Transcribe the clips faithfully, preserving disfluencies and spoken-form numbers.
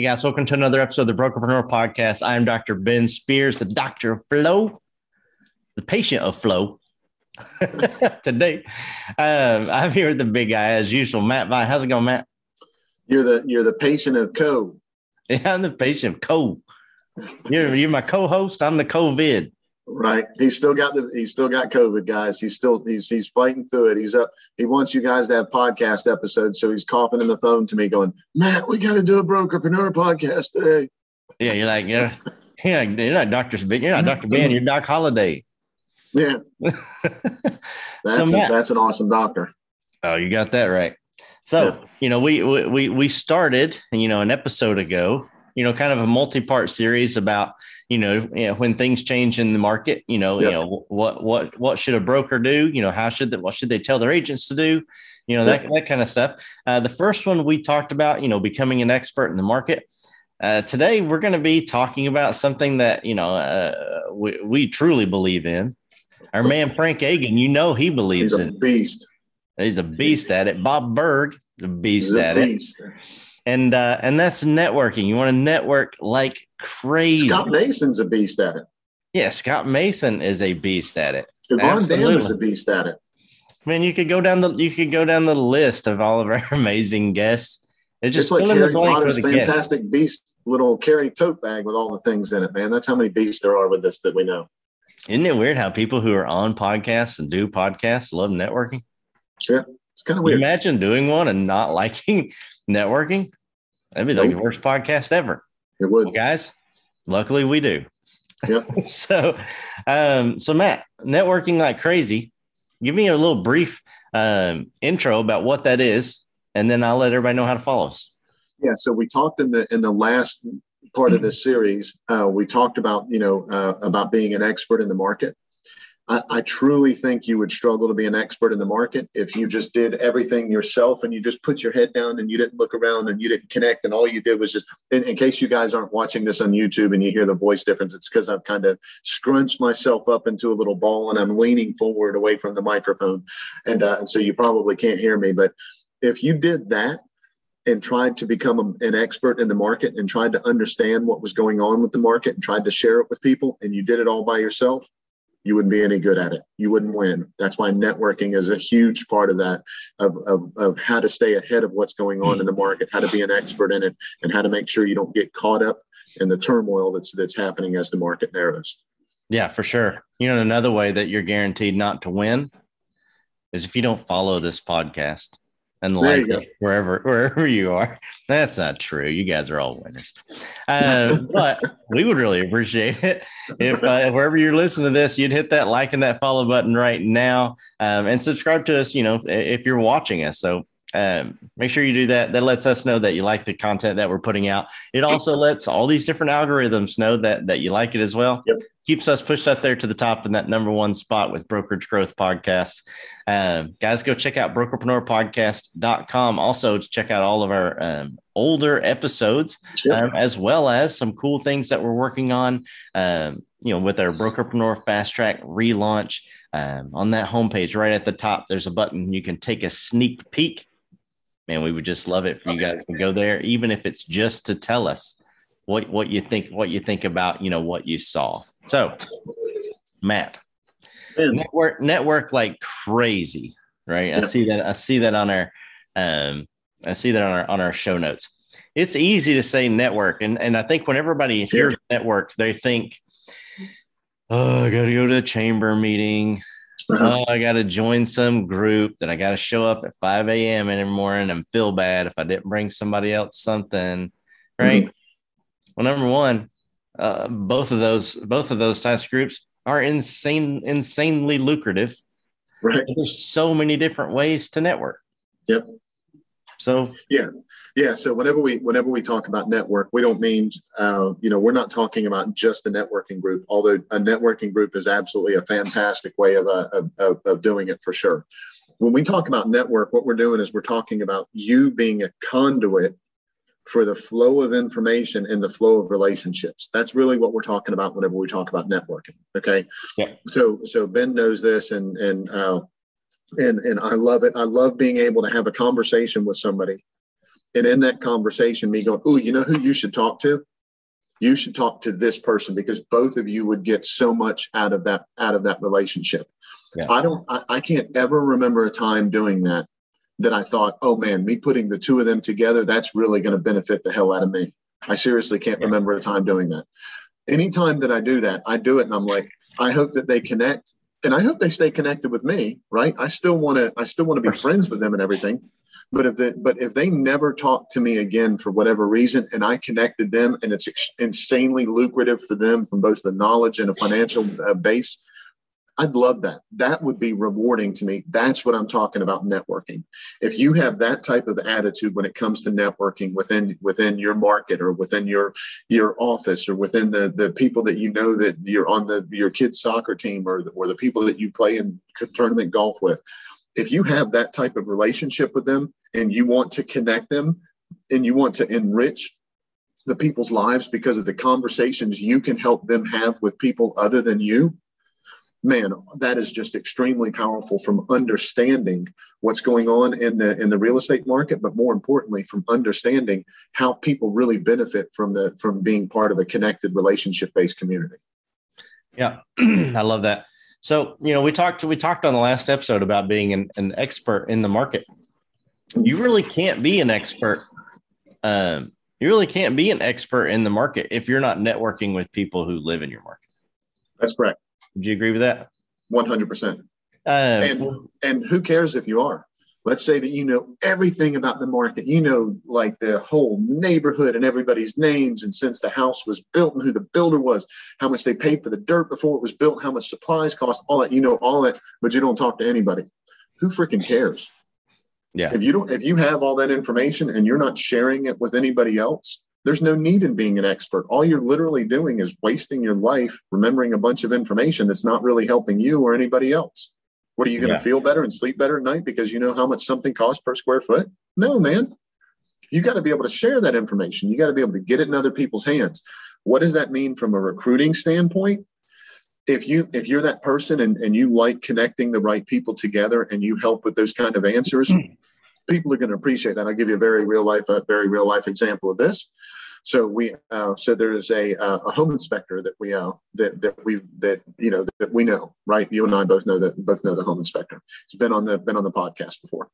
Hey guys, welcome to another episode of the Brokerpreneur Podcast. I am Doctor Ben Spears, the doctor of flow, the patient of flow. Today, um, I'm here with the big guy as usual, Matt. How's it going, Matt? You're the you're the patient of co. Yeah, I'm the patient of co. You're you're my co-host. I'm the COVID. Right. He's still got the he's still got COVID, guys. He's still he's he's fighting through it. He's up. He wants you guys to have podcast episodes. So he's coughing in the phone to me, going, Matt, we gotta do a Brokerpreneur podcast today. Yeah, you're like, yeah, yeah, you're not Doctor Ben, you're not Doctor Ben, you're Doc Holliday. Yeah. That's so, Matt, a, that's an awesome doctor. Oh, you got that right. So, yeah. you know, we we we started, you know, an episode ago. You know, kind of a multi-part series about, you know, you know, when things change in the market, you know, yep. you know, what, what, what should a broker do? You know, how should they, what should they tell their agents to do? You know, yep. that, that kind of stuff. Uh, the first one we talked about, you know, becoming an expert in the market. Uh, today, we're going to be talking about something that, you know, uh, we, we truly believe in. Our man, Frank Agin, you know, he believes in. He's a beast. In, he's a beast at it. Bob Berg is a beast he's at a beast. it. And uh, and that's networking. You want to network like crazy. Scott Mason's a beast at it. Yeah, Scott Mason is a beast at it. Yvonne Dam is a beast at it. I mean, you could go down the you could go down the list of all of our amazing guests. It's just, just like Harry Potter's fantastic guest. Beast little carry tote bag with all the things in it, man. That's how many beasts there are with this that we know. Isn't it weird how people who are on podcasts and do podcasts love networking? Sure. It's kind of weird. Imagine doing one and not liking networking. That'd be like the worst podcast ever. It would. Well, guys, luckily we do. Yeah. so, um, so Matt, networking like crazy. Give me a little brief um, intro about what that is, and then I'll let everybody know how to follow us. Yeah. So we talked in the in the last part of this series. Uh, we talked about you know uh, about being an expert in the market. I, I truly think you would struggle to be an expert in the market if you just did everything yourself and you just put your head down and you didn't look around and you didn't connect. And all you did was just, in, in case you guys aren't watching this on YouTube and you hear the voice difference, it's because I've kind of scrunched myself up into a little ball and I'm leaning forward away from the microphone. And uh, so you probably can't hear me, but if you did that and tried to become a, an expert in the market and tried to understand what was going on with the market and tried to share it with people and you did it all by yourself, you wouldn't be any good at it. You wouldn't win. That's why networking is a huge part of that, of, of, of how to stay ahead of what's going on in the market, how to be an expert in it, and how to make sure you don't get caught up in the turmoil that's that's happening as the market narrows. Yeah, for sure. You know, another way that you're guaranteed not to win is if you don't follow this podcast and like it wherever, wherever you are. That's not true. You guys are all winners. Uh, but we would really appreciate it if uh, wherever you're listening to this, you'd hit that like and that follow button right now, um, and subscribe to us, you know, if you're watching us. So um, make sure you do that. That lets us know that you like the content that we're putting out. It also lets all these different algorithms know that, that you like it as well. Yep. Keeps us pushed up there to the top in that number one spot with Brokerage Growth Podcast. Um, guys, go check out brokerpreneur podcast dot com. Also, to check out all of our um, older episodes, sure. um, as well as some cool things that we're working on, um, you know, with our Brokerpreneur Fast Track relaunch. Um, on that homepage, right at the top, there's a button. You can take a sneak peek. Man, we would just love it for you guys to go there, even if it's just to tell us what, what you think, what you think about, you know, what you saw. So, Matt, yeah. network network like crazy, right? Yeah. I see that. I see that on our, um, I see that on our on our show notes. It's easy to say network, and and I think when everybody sure. hears network, they think, oh, I got to go to a chamber meeting. Uh-huh. Oh, I got to join some group that I got to show up at five a.m. in the morning and feel bad if I didn't bring somebody else something, right? Mm-hmm. Well, number one, uh, both of those both of those types of groups are insane, insanely lucrative. Right. There's so many different ways to network. Yep. So yeah, yeah. So whenever we whenever we talk about network, we don't mean uh, you know we're not talking about just the networking group. Although a networking group is absolutely a fantastic way of uh, of, of doing it for sure. When we talk about network, what we're doing is we're talking about you being a conduit for the flow of information and the flow of relationships. That's really what we're talking about whenever we talk about networking. Okay. Yeah. So so Ben knows this, and and. Uh, And and I love it. I love being able to have a conversation with somebody And in that conversation, me going, oh, you know who you should talk to? You should talk to this person, because both of you would get so much out of that, out of that relationship. Yeah. I don't, I, I can't ever remember a time doing that, that I thought, oh man, me putting the two of them together, that's really going to benefit the hell out of me. I seriously can't yeah. remember a time doing that. Anytime that I do that, I do it. And I'm like, I hope that they connect, and I hope they stay connected with me. Right. I still want to, I still want to be friends with them and everything. But if they, but if they never talk to me again for whatever reason, and I connected them, and it's ex- insanely lucrative for them from both the knowledge and a financial uh, base, I'd love that. That would be rewarding to me. That's what I'm talking about, networking. If you have that type of attitude when it comes to networking within within your market, or within your your office, or within the the people that you know that you're on the your kids' soccer team, or or the people that you play in tournament golf with. If you have that type of relationship with them, and you want to connect them, and you want to enrich the people's lives because of the conversations you can help them have with people other than you, man, that is just extremely powerful, from understanding what's going on in the in the real estate market, but more importantly, from understanding how people really benefit from the from being part of a connected, relationship-based community. Yeah, I love that. So, you know, we talked we talked on the last episode about being an, an expert in the market. You really can't be an expert. Um, you really can't be an expert in the market if you're not networking with people who live in your market. That's correct. Do you agree with that? one hundred percent. Um, and, and who cares if you are? Let's say that you know everything about the market. You know, like the whole neighborhood and everybody's names, and since the house was built and who the builder was, how much they paid for the dirt before it was built, how much supplies cost, all that. You know all that, but you don't talk to anybody. Who freaking cares? Yeah. If you don't, if you have all that information and you're not sharing it with anybody else, there's no need in being an expert. All you're literally doing is wasting your life remembering a bunch of information that's not really helping you or anybody else. What, are you going to yeah. feel better and sleep better at night because you know how much something costs per square foot? No, man. You got to be able to share that information. You got to be able to get it in other people's hands. What does that mean from a recruiting standpoint? If you, if you're that person and, and you like connecting the right people together, and you help with those kind of answers, mm. people are going to appreciate that. I'll give you a very real life, a very real life example of this. So we, uh, so there is a uh, a home inspector that we uh, that that we that you know that we know, right? You and I both know that both know the home inspector. He's been on the been on the podcast before.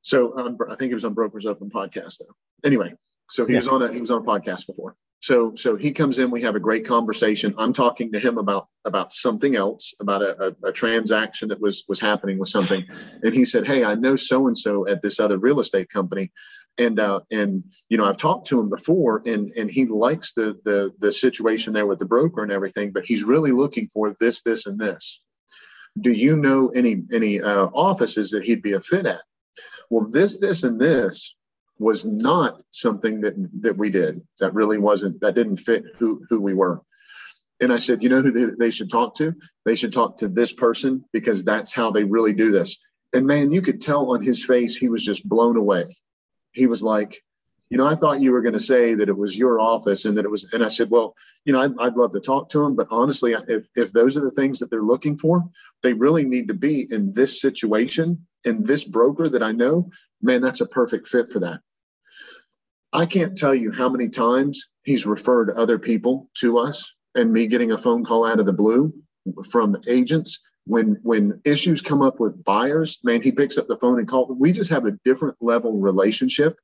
So um, I think he was on Brokers Open podcast though. Anyway, so he yeah. was on a he was on a podcast before. So so he comes in. We have a great conversation. I'm talking to him about about something else, about a, a, a transaction that was was happening with something, and he said, "Hey, I know so and so at this other real estate company." And, uh, and, you know, I've talked to him before, and, and he likes the, the, the situation there with the broker and everything, but he's really looking for this, this, and this. Do you know any, any, uh, offices that he'd be a fit at? Well, this, this, and this was not something that, that we did. That really wasn't, that didn't fit who, who we were. And I said, you know who they, they should talk to? They should talk to this person, because that's how they really do this. And man, you could tell on his face, he was just blown away. He was like, you know, I thought you were going to say that it was your office and that it was, and I said, well, you know, I'd, I'd love to talk to him, but honestly, if, if those are the things that they're looking for, they really need to be in this situation, and this broker that I know, man, that's a perfect fit for that. I can't tell you how many times he's referred other people to us, and me getting a phone call out of the blue from agents. When when issues come up with buyers, man, he picks up the phone and calls. We just have a different level relationship,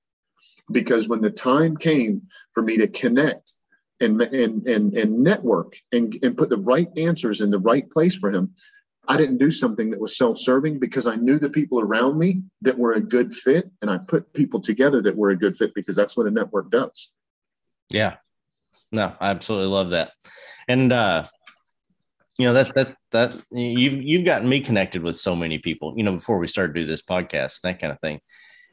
because when the time came for me to connect and and and, and network and, and put the right answers in the right place for him, I didn't do something that was self-serving, because I knew the people around me that were a good fit, and I put people together that were a good fit, because that's what a network does. Yeah. No, I absolutely love that. And uh you know, that, that, that you've, you've gotten me connected with so many people, you know, before we started to do this podcast, that kind of thing.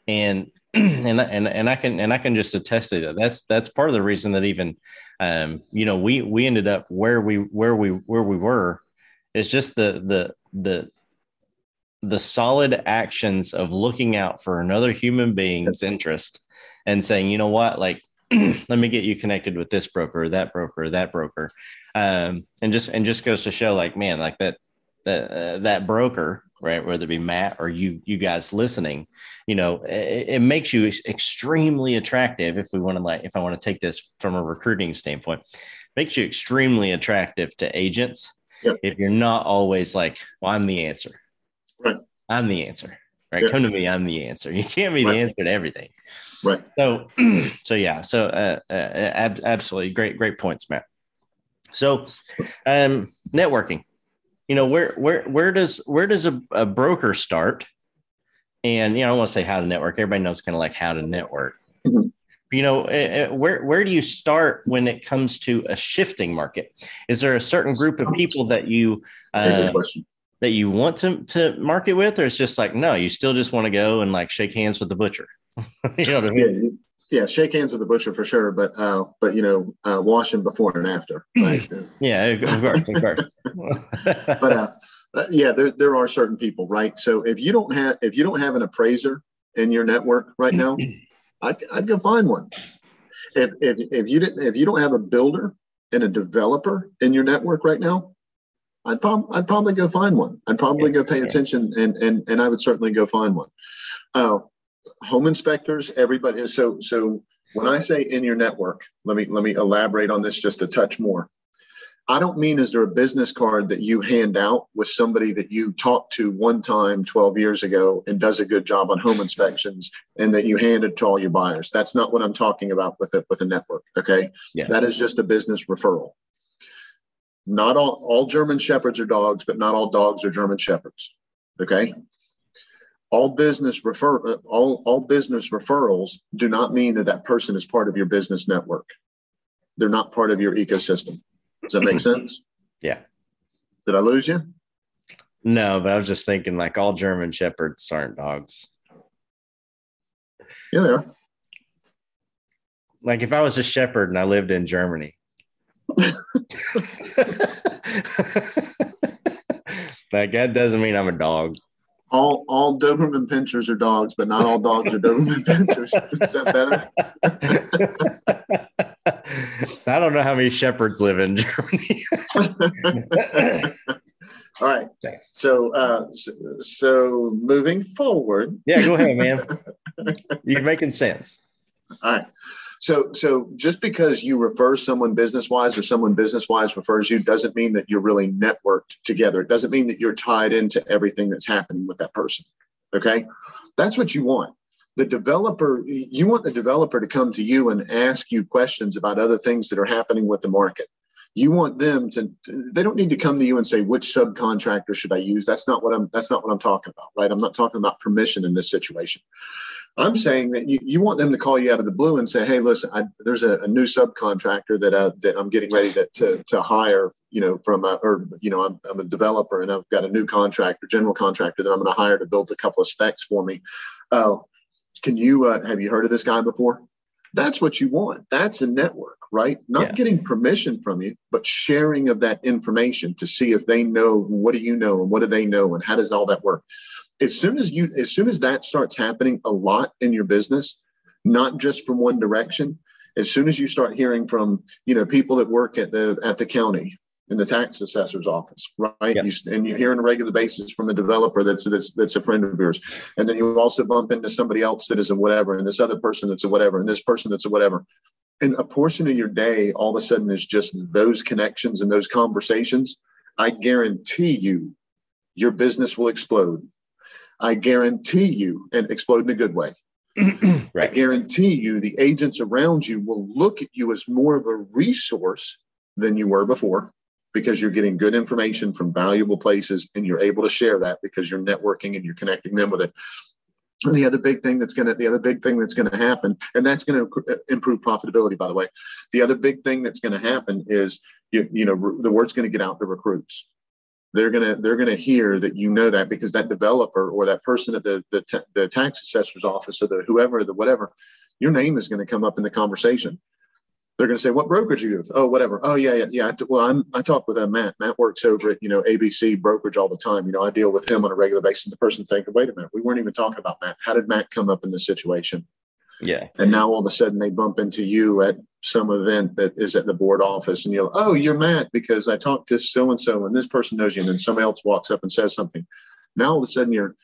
And, and, and, and I can, and I can just attest to that. That's, that's part of the reason that even, um, you know, we, we ended up where we, where we, where we were. It's just the, the, the, the solid actions of looking out for another human being's interest and saying, you know what, like, let me get you connected with this broker, that broker, that broker. Um, and just, and just goes to show, like, man, like that, that, uh, that broker right? Whether it be Matt or you, you guys listening, you know, it, it makes you extremely attractive. If we want to, like, if I want to take this from a recruiting standpoint, makes you extremely attractive to agents. Yep. If you're not always like, well, I'm the answer, right? I'm the answer, right? Yep. Come to me. I'm the answer. You can't be right. the answer to everything. Right. So, so yeah, so uh, uh, ab- absolutely great, great points, Matt. So um, networking, you know, where, where, where does, where does a, a broker start? And, you know, I want to say how to network. Everybody knows kind of like how to network, mm-hmm. you know, uh, where, where do you start when it comes to a shifting market? Is there a certain group of people that you, uh, that you want to, to market with, or it's just like, no, you still just want to go and like shake hands with the butcher? You know what I mean? Yeah. Yeah, shake hands with the butcher for sure, but uh, but you know, uh, wash him before and after. Right? Yeah, of course, of course. But uh, yeah, there there are certain people, right? So if you don't have if you don't have an appraiser in your network right now, I'd, I'd go find one. If if if you didn't if you don't have a builder and a developer in your network right now, I'd probably I'd probably go find one. I'd probably go pay attention, and and and I would certainly go find one. Oh. Uh, Home inspectors, everybody. So, so when I say in your network, let me let me elaborate on this just a touch more. I don't mean is there a business card that you hand out with somebody that you talked to one time twelve years ago and does a good job on home inspections and that you handed to all your buyers. That's not what I'm talking about with a with a network. Okay, yeah. That is just a business referral. Not all all German Shepherds are dogs, but not all dogs are German Shepherds. Okay. All business refer all, all business referrals do not mean that that person is part of your business network. They're not part of your ecosystem. Does that make sense? Yeah. Did I lose you? No, but I was just thinking like all German Shepherds aren't dogs. Yeah, they are. Like if I was a shepherd and I lived in Germany. Like that doesn't mean I'm a dog. All all Doberman Pinschers are dogs, but not all dogs are Doberman Pinschers. Is that better? I don't know how many shepherds live in Germany. All right. So, uh, so so moving forward. Yeah, go ahead, man. You're making sense. All right. So so just because you refer someone business-wise or someone business-wise refers you doesn't mean that you're really networked together. It doesn't mean that you're tied into everything that's happening with that person, okay? That's what you want. The developer, you want the developer to come to you and ask you questions about other things that are happening with the market. You want them to, they don't need to come to you and say, which subcontractor should I use? That's not what I'm, that's not what I'm talking about, right? I'm not talking about permission in this situation. I'm saying that you, you want them to call you out of the blue and say, hey, listen, I, there's a, a new subcontractor that, I, that I'm getting ready to, to, to hire, you know, from a, or, you know, I'm, I'm a developer and I've got a new contractor, general contractor that I'm going to hire to build a couple of specs for me. Uh, can you, uh, have you heard of this guy before? That's what you want. That's a network, right? Not yeah. getting permission from you, but sharing of that information to see if they know, what do you know? And what do they know? And how does all that work? As soon as you, as soon as that starts happening a lot in your business, not just from one direction, as soon as you start hearing from, you know, people that work at the, at the county in the tax assessor's office, right? Yep. You, and you hear on a regular basis from a developer that's, that's that's a friend of yours. And then you also bump into somebody else that is a whatever, and this other person that's a whatever, and this person that's a whatever. And a portion of your day all of a sudden is just those connections and those conversations. I guarantee you, your business will explode. I guarantee you, and explode in a good way. Right. I guarantee you the agents around you will look at you as more of a resource than you were before, because you're getting good information from valuable places and you're able to share that because you're networking and you're connecting them with it. And the other big thing that's going to, the other big thing that's going to happen, and that's going to improve profitability, by the way. The other big thing that's going to happen is, you, you know, the word's going to get out to recruits. They're going to, they're going to hear that, you know, that because that developer or that person at the, the, t- the tax assessor's office or the whoever, the whatever, your name is going to come up in the conversation. They're going to say, what brokerage you with? Oh, whatever. Oh, yeah, yeah, yeah. Well, I'm, I talk with uh, Matt. Matt works over at, you know, A B C brokerage all the time. You know, I deal with him on a regular basis. And the person thinking, wait a minute, we weren't even talking about Matt. How did Matt come up in this situation? Yeah. And now all of a sudden they bump into you at some event that is at the board office and you're, oh, you're Matt because I talked to so-and-so and this person knows you. And then somebody else walks up and says something. Now all of a sudden you're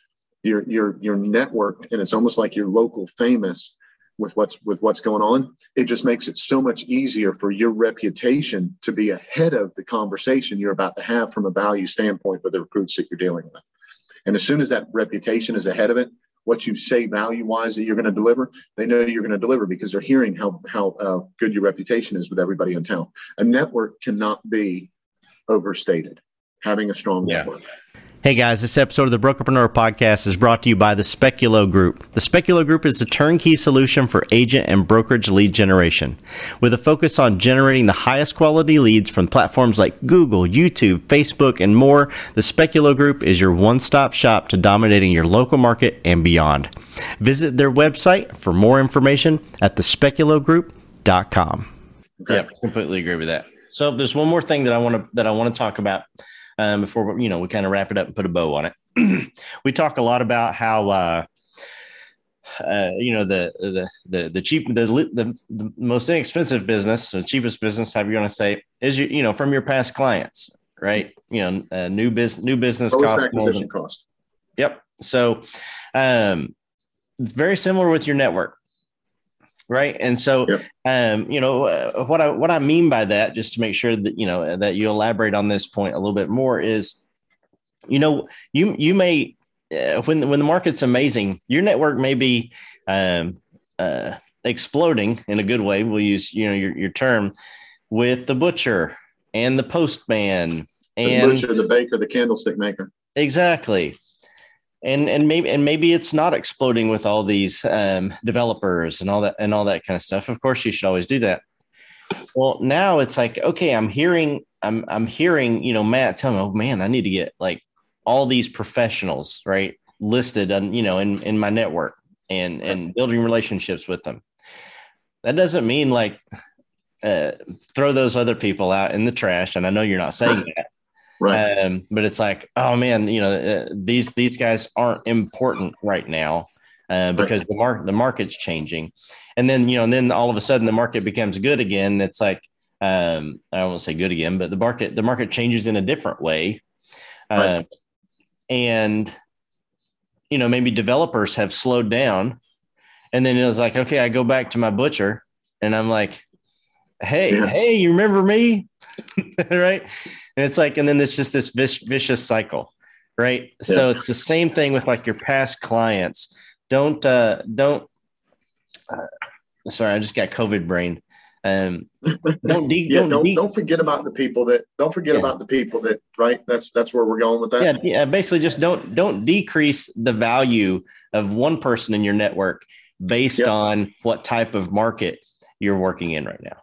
you're you're you're networked, and it's almost like you're local famous with what's with what's going on. It just makes it so much easier for your reputation to be ahead of the conversation you're about to have from a value standpoint with the recruits that you're dealing with. And as soon as that reputation is ahead of it, what you say value-wise that you're going to deliver, they know you're going to deliver because they're hearing how how uh, good your reputation is with everybody in town. A network cannot be overstated, having a strong yeah. network. Hey guys, this episode of the Brokerpreneur Podcast is brought to you by The Speculo Group. The Speculo Group is the turnkey solution for agent and brokerage lead generation. With a focus on generating the highest quality leads from platforms like Google, YouTube, Facebook, and more, The Speculo Group is your one-stop shop to dominating your local market and beyond. Visit their website for more information at the speculo group dot com. Okay. Yeah, I completely agree with that. So there's one more thing that I want to that I want to talk about. Um, before, you know, we kind of wrap it up and put a bow on it. We talk a lot about how, uh, uh, you know, the, the, the, the cheap, the, the, the most inexpensive business, the cheapest business, however you want to say, is, you, you know, from your past clients, right? You know, uh, new business, new business cost, acquisition cost. Yep. So, um, very similar with your network. Right. And so, yep. um, you know, uh, what I what I mean by that, just to make sure that, you know, that you elaborate on this point a little bit more is, you know, you you may uh, when when the market's amazing, your network may be um, uh, exploding in a good way. We'll use, you know, your, your term with the butcher and the postman and the butcher, the baker, the candlestick maker. Exactly. And and maybe and maybe it's not exploding with all these um, developers and all that and all that kind of stuff. Of course, you should always do that. Well, now it's like, okay, I'm hearing I'm I'm hearing, you know, Matt tell me, oh man, I need to get like all these professionals right listed on, you know, in, in my network and and building relationships with them. That doesn't mean like uh, throw those other people out in the trash. And I know you're not saying that. Right. Um, but it's like, oh man, you know, uh, these these guys aren't important right now uh, because right. the market the market's changing, and then you know, and then all of a sudden the market becomes good again. It's like um, I don't want to say good again, but the market the market changes in a different way, uh, right. and you know, maybe developers have slowed down, and then it was like, okay, I go back to my butcher, and I'm like, hey, yeah. hey, you remember me, right? And it's like, and then it's just this vicious cycle, right? Yeah. So it's the same thing with like your past clients. Don't, uh, don't, uh, sorry, I just got COVID brain. Um, don't, de- yeah, don't, don't, de- don't forget about the people that, don't forget yeah. about the people that, right. That's, that's where we're going with that. Yeah, yeah. Basically just don't, don't decrease the value of one person in your network based yeah. on what type of market you're working in right now.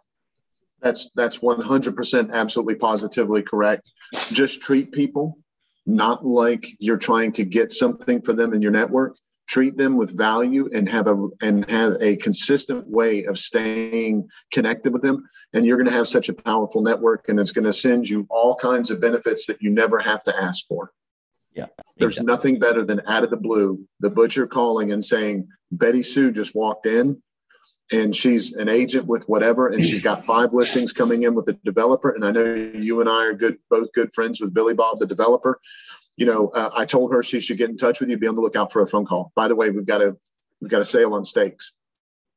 That's that's one hundred percent absolutely positively correct. Just treat people not like you're trying to get something for them in your network. Treat them with value and have a and have a consistent way of staying connected with them. And you're going to have such a powerful network, and it's going to send you all kinds of benefits that you never have to ask for. Yeah, there's exactly. nothing better than out of the blue, the butcher calling and saying, Betty Sue just walked in. And she's an agent with whatever, and she's got five listings coming in with a developer. And I know you and I are good, both good friends with Billy Bob, the developer. You know, uh, I told her she should get in touch with you. Be on the lookout for a phone call. By the way, we've got a we've got a sale on steaks,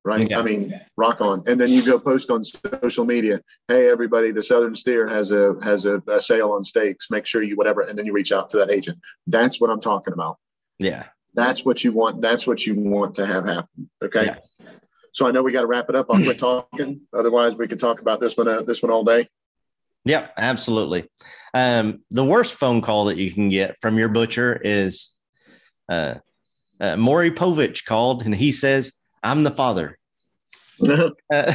right? Okay. I mean, rock on. And then you go post on social media. Hey, everybody, the Southern Steer has a has a, a sale on steaks. Make sure you whatever. And then you reach out to that agent. That's what I'm talking about. Yeah, that's what you want. That's what you want to have happen. Okay. Yeah. So I know we got to wrap it up. I'll quit talking. Otherwise, we could talk about this one, uh, this one all day. Yeah, absolutely. Um, the worst phone call that you can get from your butcher is uh, uh, Maury Povich called, and he says, "I'm the father." uh,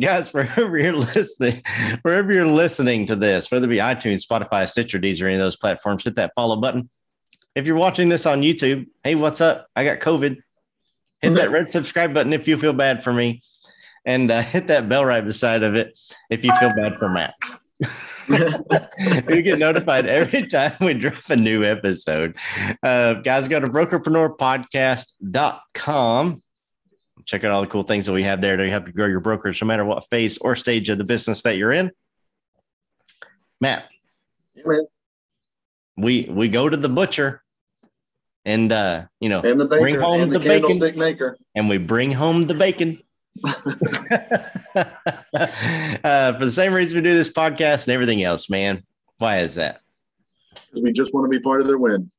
guys, wherever you're listening, wherever you're listening to this, whether it be iTunes, Spotify, Stitcher, Deezer, any of those platforms, hit that follow button. If you're watching this on YouTube, hey, what's up? I got COVID. Hit that red subscribe button if you feel bad for me, and uh, hit that bell right beside of it if you feel bad for Matt. You get notified every time we drop a new episode. Uh, guys, go to brokerpreneur podcast dot com. Check out all the cool things that we have there to help you grow your brokerage, no matter what phase or stage of the business that you're in. Matt, we we go to the butcher. and uh, you know, and the baker, bring home and the, the candlestick bacon, maker, and we bring home the bacon. uh, for the same reason we do this podcast and everything else, man. Why is that? Because we just want to be part of their win.